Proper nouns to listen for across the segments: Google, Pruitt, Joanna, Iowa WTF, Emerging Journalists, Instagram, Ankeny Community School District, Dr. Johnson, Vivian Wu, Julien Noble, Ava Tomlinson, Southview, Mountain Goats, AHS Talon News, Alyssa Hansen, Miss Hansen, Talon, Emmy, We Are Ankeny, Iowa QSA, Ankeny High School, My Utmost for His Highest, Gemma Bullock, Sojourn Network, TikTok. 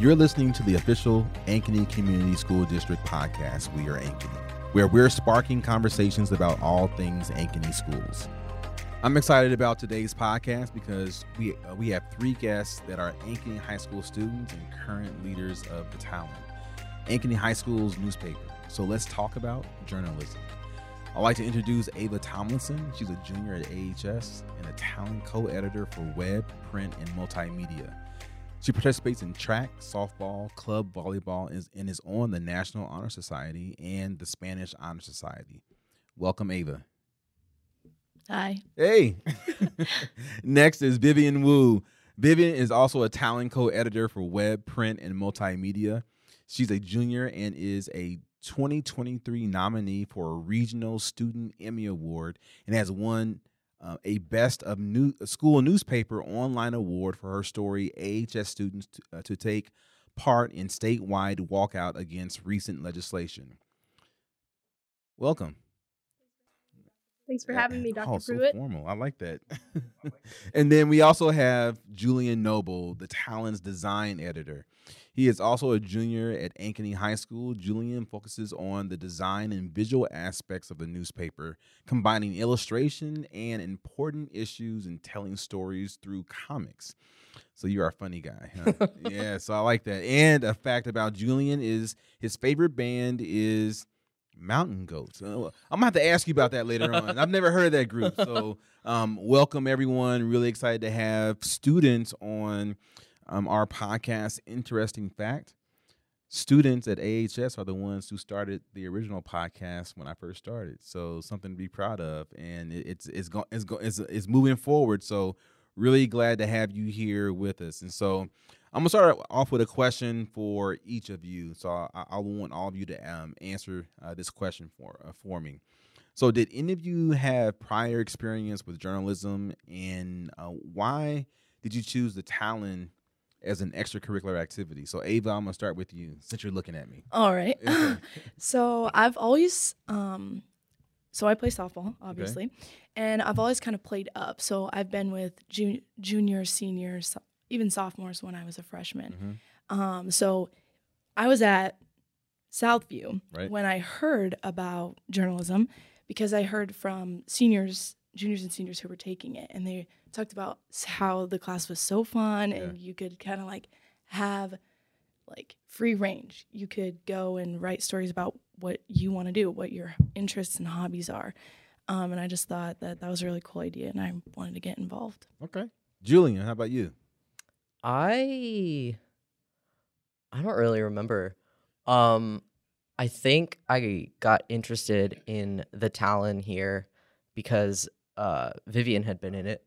You're listening to the official Ankeny Community School District podcast, We Are Ankeny, where we're sparking conversations about all things Ankeny schools. I'm excited about today's podcast because we have three guests that are Ankeny High School students and current leaders of the Talon, Ankeny High School's newspaper. So let's talk about journalism. I'd like to introduce Ava Tomlinson. She's a junior at AHS and a Talon co-editor for web, print, and multimedia. She participates in track, softball, club volleyball, and is on the National Honor Society and the Spanish Honor Society. Welcome, Ava. Hi. Hey. Next is Vivian Wu. Vivian is also a Talon co-editor for web, print, and multimedia. She's a junior and is a 2023 nominee for a Regional Student Emmy Award and has won a Best of School Newspaper Online Award for her story, AHS Students to Take Part in Statewide Walkout Against Recent Legislation. Welcome. Thanks for having me, Dr. Pruitt. So formal. I like that. And then we also have Julien Noble, the Talon's design editor. He is also a junior at Ankeny High School. Julien focuses on the design and visual aspects of the newspaper, combining illustration and important issues and telling stories through comics. So you're a funny guy. Huh? Yeah, so I like that. And a fact about Julien is his favorite band is Mountain Goats. I'm gonna have to ask you about that later on. I've never heard of that group. So welcome everyone. Really excited to have students on our podcast. Interesting fact, students at AHS are the ones who started the original podcast when I first started. So something to be proud of, and it's moving forward. So really glad to have you here with us. And so I'm gonna start off with a question for each of you. So I want all of you to answer this question for me. So, did any of you have prior experience with journalism, and why did you choose the Talon as an extracurricular activity? So, Ava, I'm gonna start with you since you're looking at me. All right. So I've always So I play softball, obviously, okay. And I've always kind of played up. So I've been with juniors, seniors, even sophomores when I was a freshman. Mm-hmm. So I was at Southview when I heard about journalism, because I heard from seniors, juniors and seniors who were taking it. And they talked about how the class was so fun, and you could kind of like have like free range. You could go and write stories about what you want to do, what your interests and hobbies are. And I just thought that was a really cool idea, and I wanted to get involved. Okay. Julien, how about you? I don't really remember. I think I got interested in the Talon here because Vivian had been in it,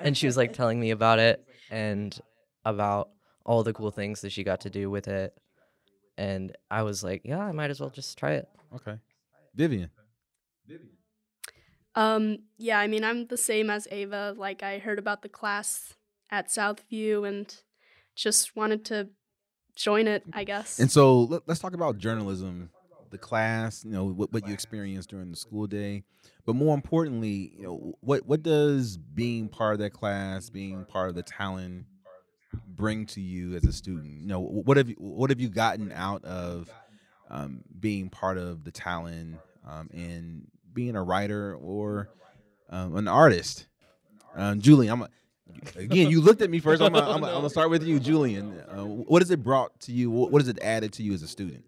and she was like telling me about it and about all the cool things that she got to do with it, and I was like, yeah, I might as well just try it. Okay, Vivian. Yeah, I mean, I'm the same as Ava. Like, I heard about the class at Southview and just wanted to join it, I guess. And so let's talk about journalism, the class, you know, what you experienced during the school day. But more importantly, you know, what does being part of that class, being part of the Talon bring to you as a student? You know, what have you gotten out of being part of the Talon and being a writer or an artist? Julien, again, you looked at me first. I'm going to start with you, Julien. What has it brought to you? What has it added to you as a student?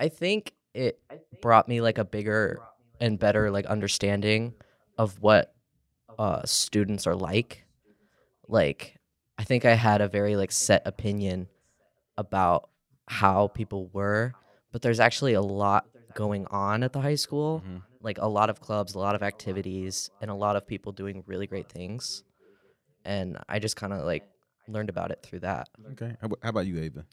I think it brought me like a bigger and better like understanding of what students are like. Like, I think I had a very like set opinion about how people were, but there's actually a lot going on at the high school. Mm-hmm. Like a lot of clubs, a lot of activities, and a lot of people doing really great things. And I just kind of like learned about it through that. Okay. How about you, Ava?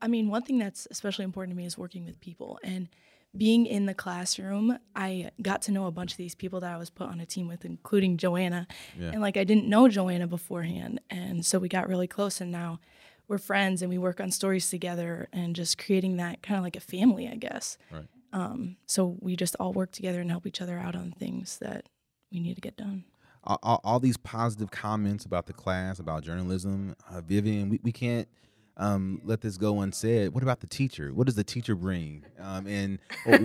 I mean, one thing that's especially important to me is working with people. And being in the classroom, I got to know a bunch of these people that I was put on a team with, including Joanna. Yeah. And like, I didn't know Joanna beforehand. And so we got really close, and now we're friends and we work on stories together and just creating that kind of like a family, I guess. Right. So we just all work together and help each other out on things that we need to get done. all these positive comments about the class, about journalism. Vivian, we can't let this go unsaid. What about the teacher? What does the teacher bring? And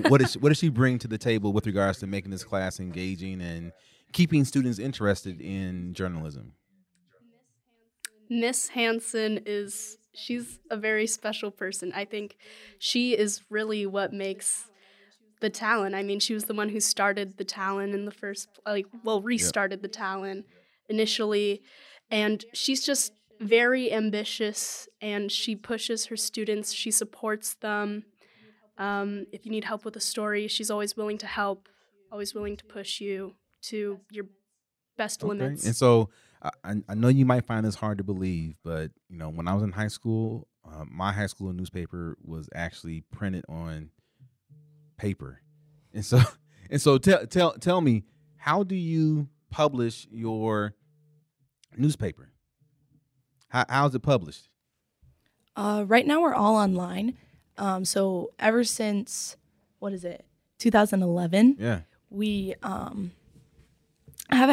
what does she bring to the table with regards to making this class engaging and keeping students interested in journalism? Miss Hansen is, she's a very special person. I think she is really what makes the Talon. I mean, she was the one who started the Talon in the first, restarted the Talon initially. And she's just very ambitious, and she pushes her students. She supports them. If you need help with a story, she's always willing to help, always willing to push you to your best limits. And so I know you might find this hard to believe, but you know, when I was in high school, my high school newspaper was actually printed on paper. And so tell me, how do you publish your newspaper? How is it published? Right now we're all online. So ever since 2011? Yeah. We haven't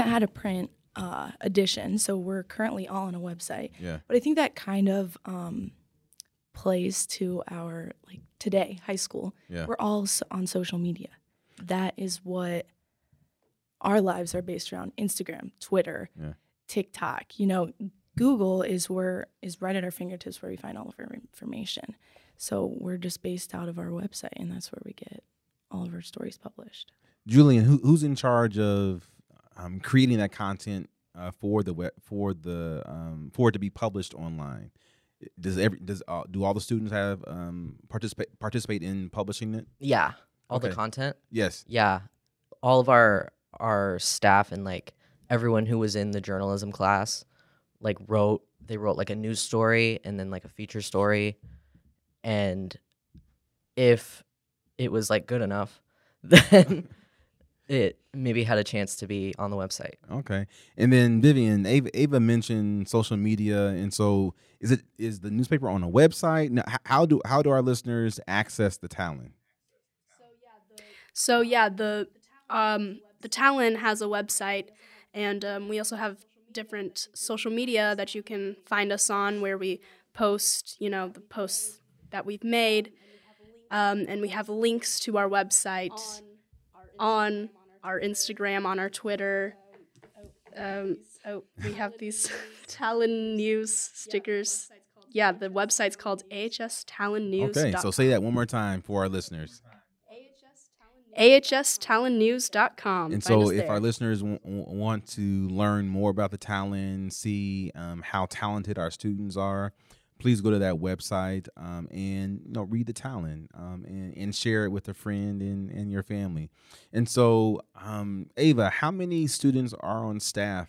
had a print edition, so we're currently all on a website. Yeah. But I think that kind of plays to our today high school. Yeah. We're all on social media. That is what our lives are based around: Instagram, Twitter, TikTok. You know, Google is right at our fingertips, where we find all of our information. So we're just based out of our website, and that's where we get all of our stories published. Julien, who's in charge of creating that content for it to be published online? Do all the students have participate in publishing it? Yeah, the content. Yes. Yeah, all of our staff and everyone who was in the journalism class wrote a news story and then a feature story, and if it was good enough, then it maybe had a chance to be on the website. Okay. And then Vivian, Ava mentioned social media, and so is the newspaper on a website? Now, how do our listeners access the Talon? The Talon has a website, and we also have different social media that you can find us on, where we post, the posts that we've made, and we have links to our website on our Instagram, on our Twitter. We have these Talon News stickers. Yeah, the website's called AHS Talon News. Okay, so say that one more time for our listeners. AHSTalonNews.com. And so if our listeners want to learn more about the Talon, see how talented our students are, please go to that website and read the Talon and share it with a friend and your family. And so, Ava, how many students are on staff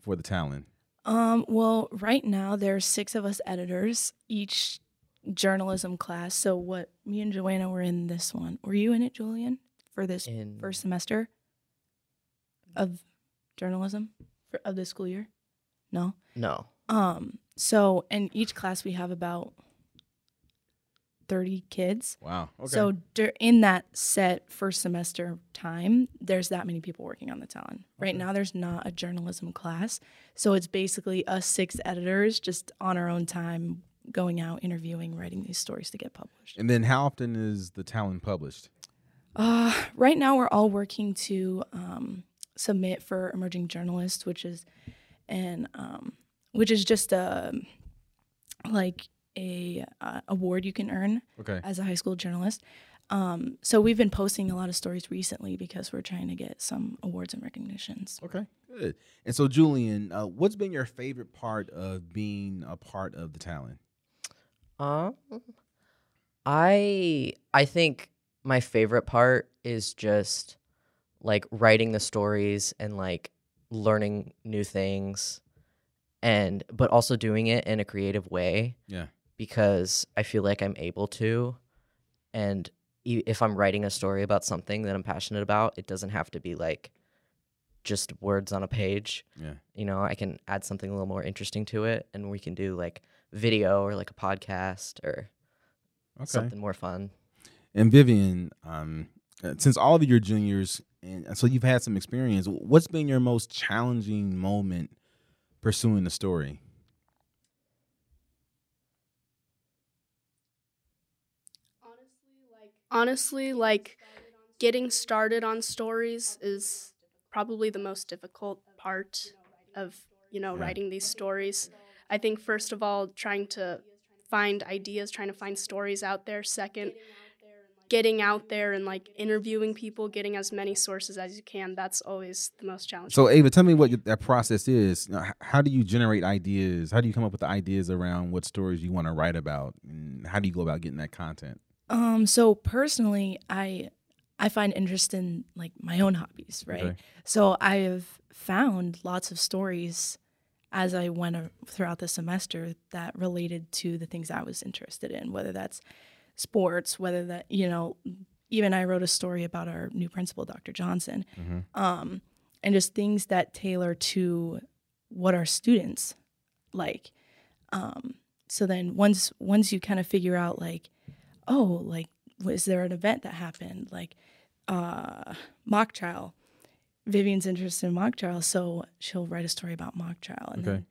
for the Talon? Well, right now there are 6 of us editors, each journalism class. So what me and Joanna were in this one. Were you in it, Julien, for this first semester of journalism of this school year? No? No. So in each class we have about 30 kids. Wow. Okay. So in that set first semester time, there's that many people working on the Talon. Right now there's not a journalism class. So it's basically us 6 editors just on our own time, going out, interviewing, writing these stories to get published. And then how often is the Talon published? Right now we're all working to submit for Emerging Journalists, which is just a award you can earn as a high school journalist. So we've been posting a lot of stories recently because we're trying to get some awards and recognitions. Okay, good. And so, Julien, what's been your favorite part of being a part of the Talon? I think my favorite part is just writing the stories and learning new things, but also doing it in a creative way. Yeah. Because I feel like I'm able to, and if I'm writing a story about something that I'm passionate about, it doesn't have to be just words on a page. Yeah. You know, I can add something a little more interesting to it, and we can do video or a podcast or something more fun. And Vivian, since all of your juniors And so you've had some experience. What's been your most challenging moment pursuing the story? Honestly, like getting started on stories is probably the most difficult part of, writing these stories. I think, first of all, trying to find ideas, trying to find stories out there. Second, getting out there and like interviewing people, getting as many sources as you can. That's always the most challenging. So Ava, tell me what that process is. How do you generate ideas? How do you come up with the ideas around what stories you want to write about? And how do you go about getting that content? So personally, I find interest in like my own hobbies, right? Okay. So I've found lots of stories as I went throughout the semester that related to the things I was interested in, whether that's sports, whether that, even I wrote a story about our new principal, Dr. Johnson, and just things that tailor to what our students like. So then once you kind of figure out like, oh, like, was there an event that happened? Like mock trial. Vivian's interested in mock trial, so she'll write a story about mock trial. And then,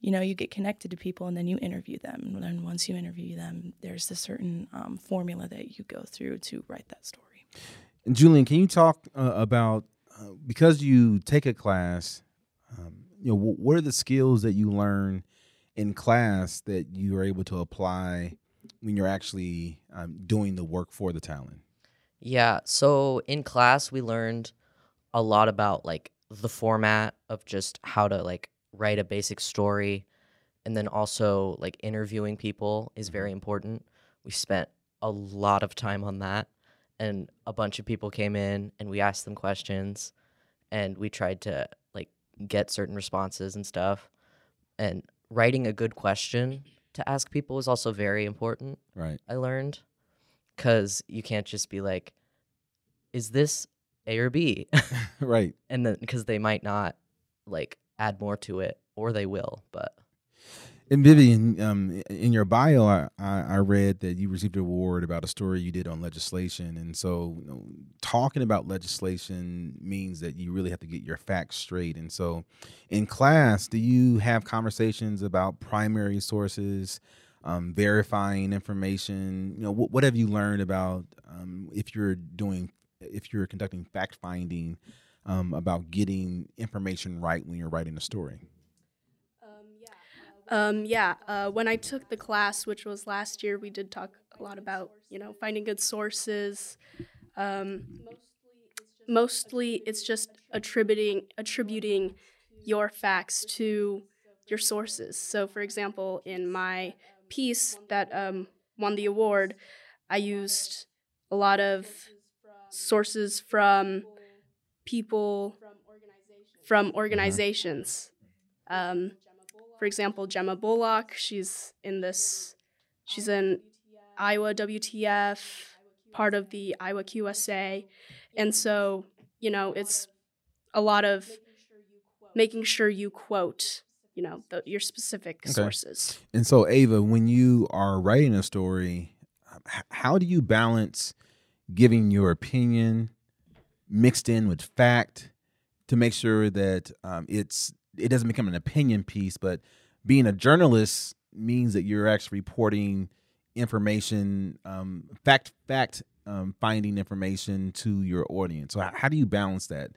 you get connected to people, and then you interview them. And then once you interview them, there's a certain formula that you go through to write that story. And Julien, can you talk about, because you take a class, what are the skills that you learn in class that you are able to apply when you're actually doing the work for the Talon? Yeah, so in class, we learned a lot about like the format of just how to like write a basic story, and then also like interviewing people is very important. We spent a lot of time on that, and a bunch of people came in and we asked them questions and we tried to like get certain responses and stuff. And writing a good question to ask people is also very important, right? I learned, because you can't just be like, is this A or B? Right. And then, because they might not like add more to it, or they will. But and Vivian, in your bio, I read that you received an award about a story you did on legislation. And so talking about legislation means that you really have to get your facts straight. And so in class, do you have conversations about primary sources, verifying information? What have you learned about if you're conducting fact finding, about getting information right when you're writing a story? When I took the class, which was last year, we did talk a lot about, finding good sources. Mostly it's just attributing your facts to your sources. So for example, in my piece that won the award, I used a lot of sources from people, from organizations. For example, Gemma Bullock, she's in Iowa WTF, part of the Iowa QSA. And so, it's a lot of making sure you quote, your specific sources. And so, Ava, when you are writing a story, how do you balance giving your opinion mixed in with fact to make sure that it doesn't become an opinion piece, but being a journalist means that you're actually reporting information, finding information to your audience. So how do you balance that?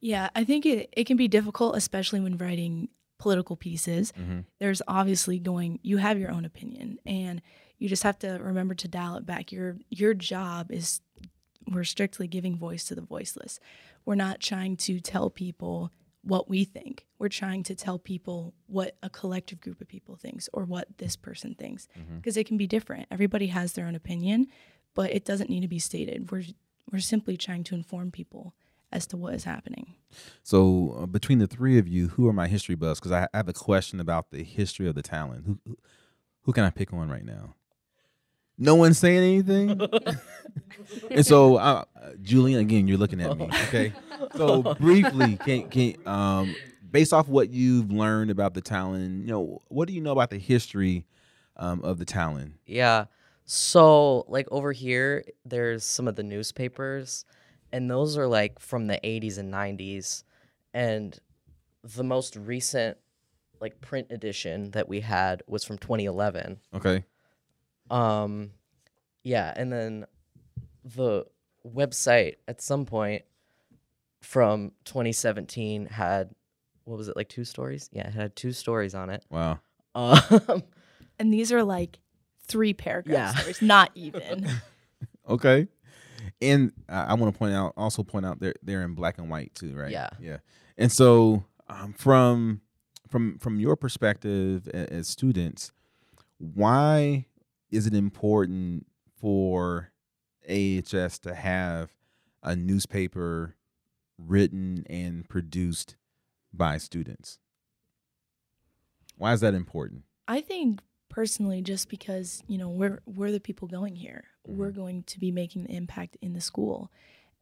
Yeah, I think it can be difficult, especially when writing political pieces. Mm-hmm. There's obviously you have your own opinion, and you just have to remember to dial it back. Your job is, we're strictly giving voice to the voiceless. We're not trying to tell people what we think. We're trying to tell people what a collective group of people thinks, or what this person thinks, because it can be different. Everybody has their own opinion, but it doesn't need to be stated. We're simply trying to inform people as to what is happening. So between the three of you, who are my history buffs? Because I have a question about the history of the Talon. Who can I pick on right now? No one's saying anything? And so, Julien, again, you're looking at me, okay? So briefly, based off what you've learned about the Talon, what do you know about the history of the Talon? Yeah, so like over here, there's some of the newspapers, And those are like from the 80s and 90s. And the most recent like print edition that we had was from 2011. Okay. Yeah, and then the website at some point from 2017 had, what was it, like 2 stories? Yeah, it had 2 stories on it. Wow. And these are like 3 paragraph stories, not even. Okay. And I want to point out they're in black and white too, right? Yeah. Yeah. And so from your perspective as students, why is it important for AHS to have a newspaper written and produced by students? Why is that important? I think personally just because, you know, we're the people going here. Mm-hmm. We're going to be making the impact in the school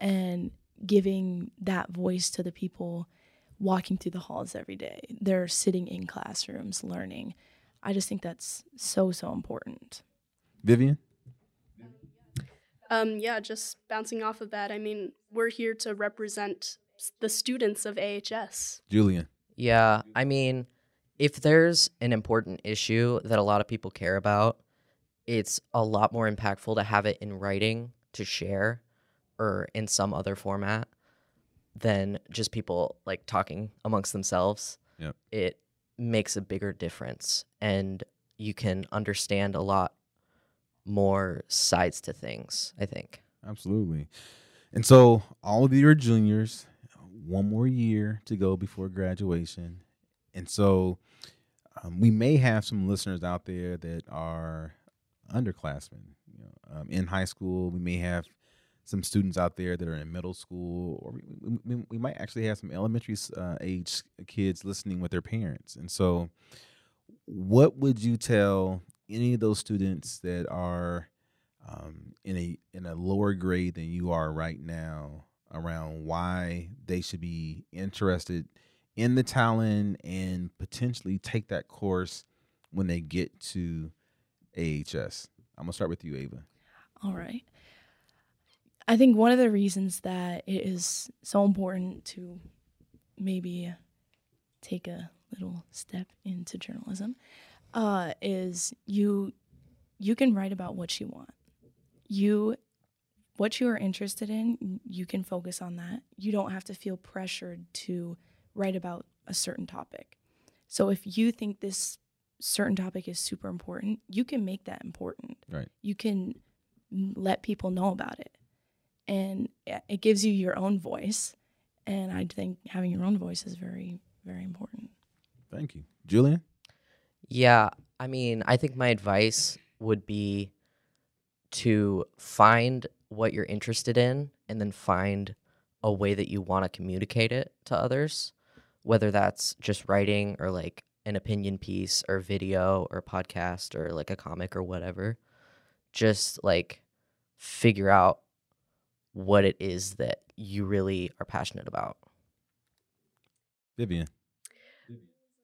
and giving that voice to the people walking through the halls every day. They're sitting in classrooms learning. I just think that's so, so important. Vivian? Yeah, just bouncing off of that. I mean, we're here to represent the students of AHS. Julien? Yeah, I mean, if there's an important issue that a lot of people care about, it's a lot more impactful to have it in writing to share or in some other format than just people like talking amongst themselves. Yep. It makes a bigger difference, and you can understand a lot more sides to things, I think. Absolutely. And so all of you are juniors, one more year to go before graduation. And so we may have some listeners out there that are underclassmen, you know, in high school. We may have some students out there that are in middle school, or we might actually have some elementary age kids listening with their parents. And so what would you tell any of those students that are in a lower grade than you are right now around why they should be interested in the Talon and potentially take that course when they get to AHS? I'm going to start with you, Ava. All right. I think one of the reasons that it is so important to maybe take a little step into journalism is you can write about what you want. What you are interested in, you can focus on that. You don't have to feel pressured to write about a certain topic. So if you think this certain topic is super important, you can make that important. Right. You can let people know about it. And it gives you your own voice. And I think having your own voice is very, very important. Thank you. Julien? Yeah, I mean, I think my advice would be to find what you're interested in and then find a way that you want to communicate it to others, whether that's just writing or like an opinion piece or video or podcast or like a comic or whatever. Just like figure out what it is that you really are passionate about. Vivian?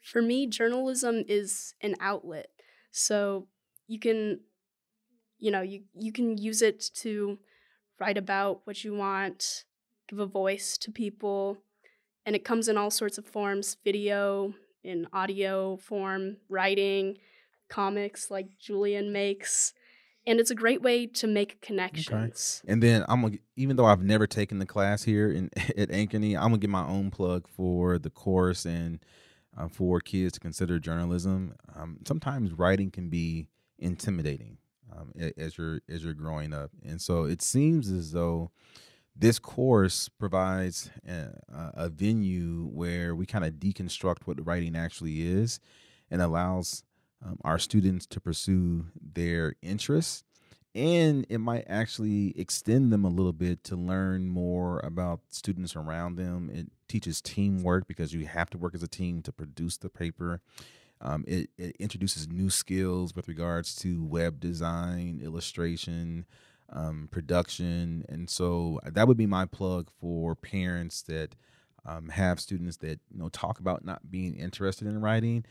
For me, journalism is an outlet. So you can, you know, you can use it to write about what you want, give a voice to people, and it comes in all sorts of forms: video, in audio form, writing, comics like Julien makes. And it's a great way to make connections. Okay. And then even though I've never taken the class here at Ankeny, I'm gonna get my own plug for the course and for kids to consider journalism. Sometimes writing can be intimidating as you're growing up, and so it seems as though this course provides a venue where we kind of deconstruct what writing actually is, and allows our students to pursue their interests, and it might actually extend them a little bit to learn more about students around them. It teaches teamwork because you have to work as a team to produce the paper. It introduces new skills with regards to web design, illustration, production. And so that would be my plug for parents that have students that, you know, talk about not being interested in writing.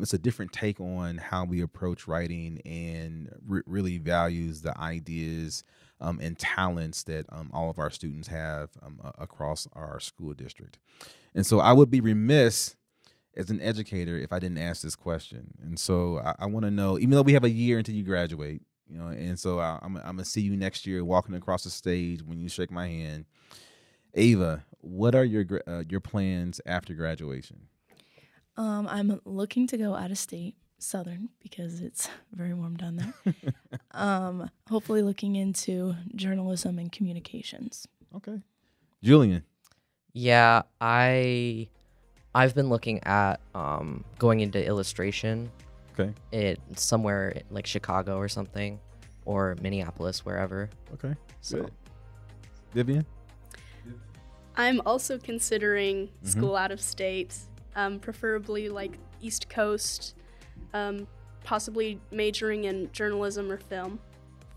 It's a different take on how we approach writing, and really values the ideas and talents that all of our students have across our school district. And so I would be remiss as an educator if I didn't ask this question. And so I want to know, even though we have a year until you graduate, you know, and so I'm going to see you next year walking across the stage when you shake my hand. Ava, what are your plans after graduation? I'm looking to go out of state, Southern, because it's very warm down there. Hopefully looking into journalism and communications. Okay. Julien? Yeah, I've been looking at going into illustration. Okay. Somewhere like Chicago or something, or Minneapolis, wherever. Okay. So, good. Vivian? I'm also considering school out of state, preferably like East Coast, possibly majoring in journalism or film.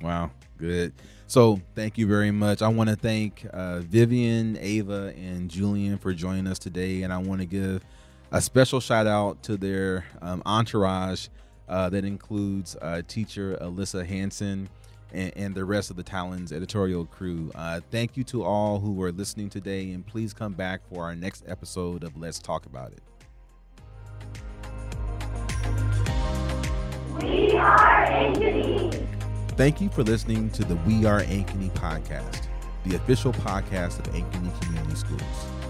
Wow, good. So thank you very much. I want to thank Vivian, Ava, and Julien for joining us today, and I want to give a special shout out to their entourage that includes teacher Alyssa Hansen and the rest of the Talon's editorial crew. Thank you to all who were listening today, and please come back for our next episode of Let's Talk About It. We are Ankeny. Thank you for listening to the We Are Ankeny podcast, the official podcast of Ankeny Community Schools.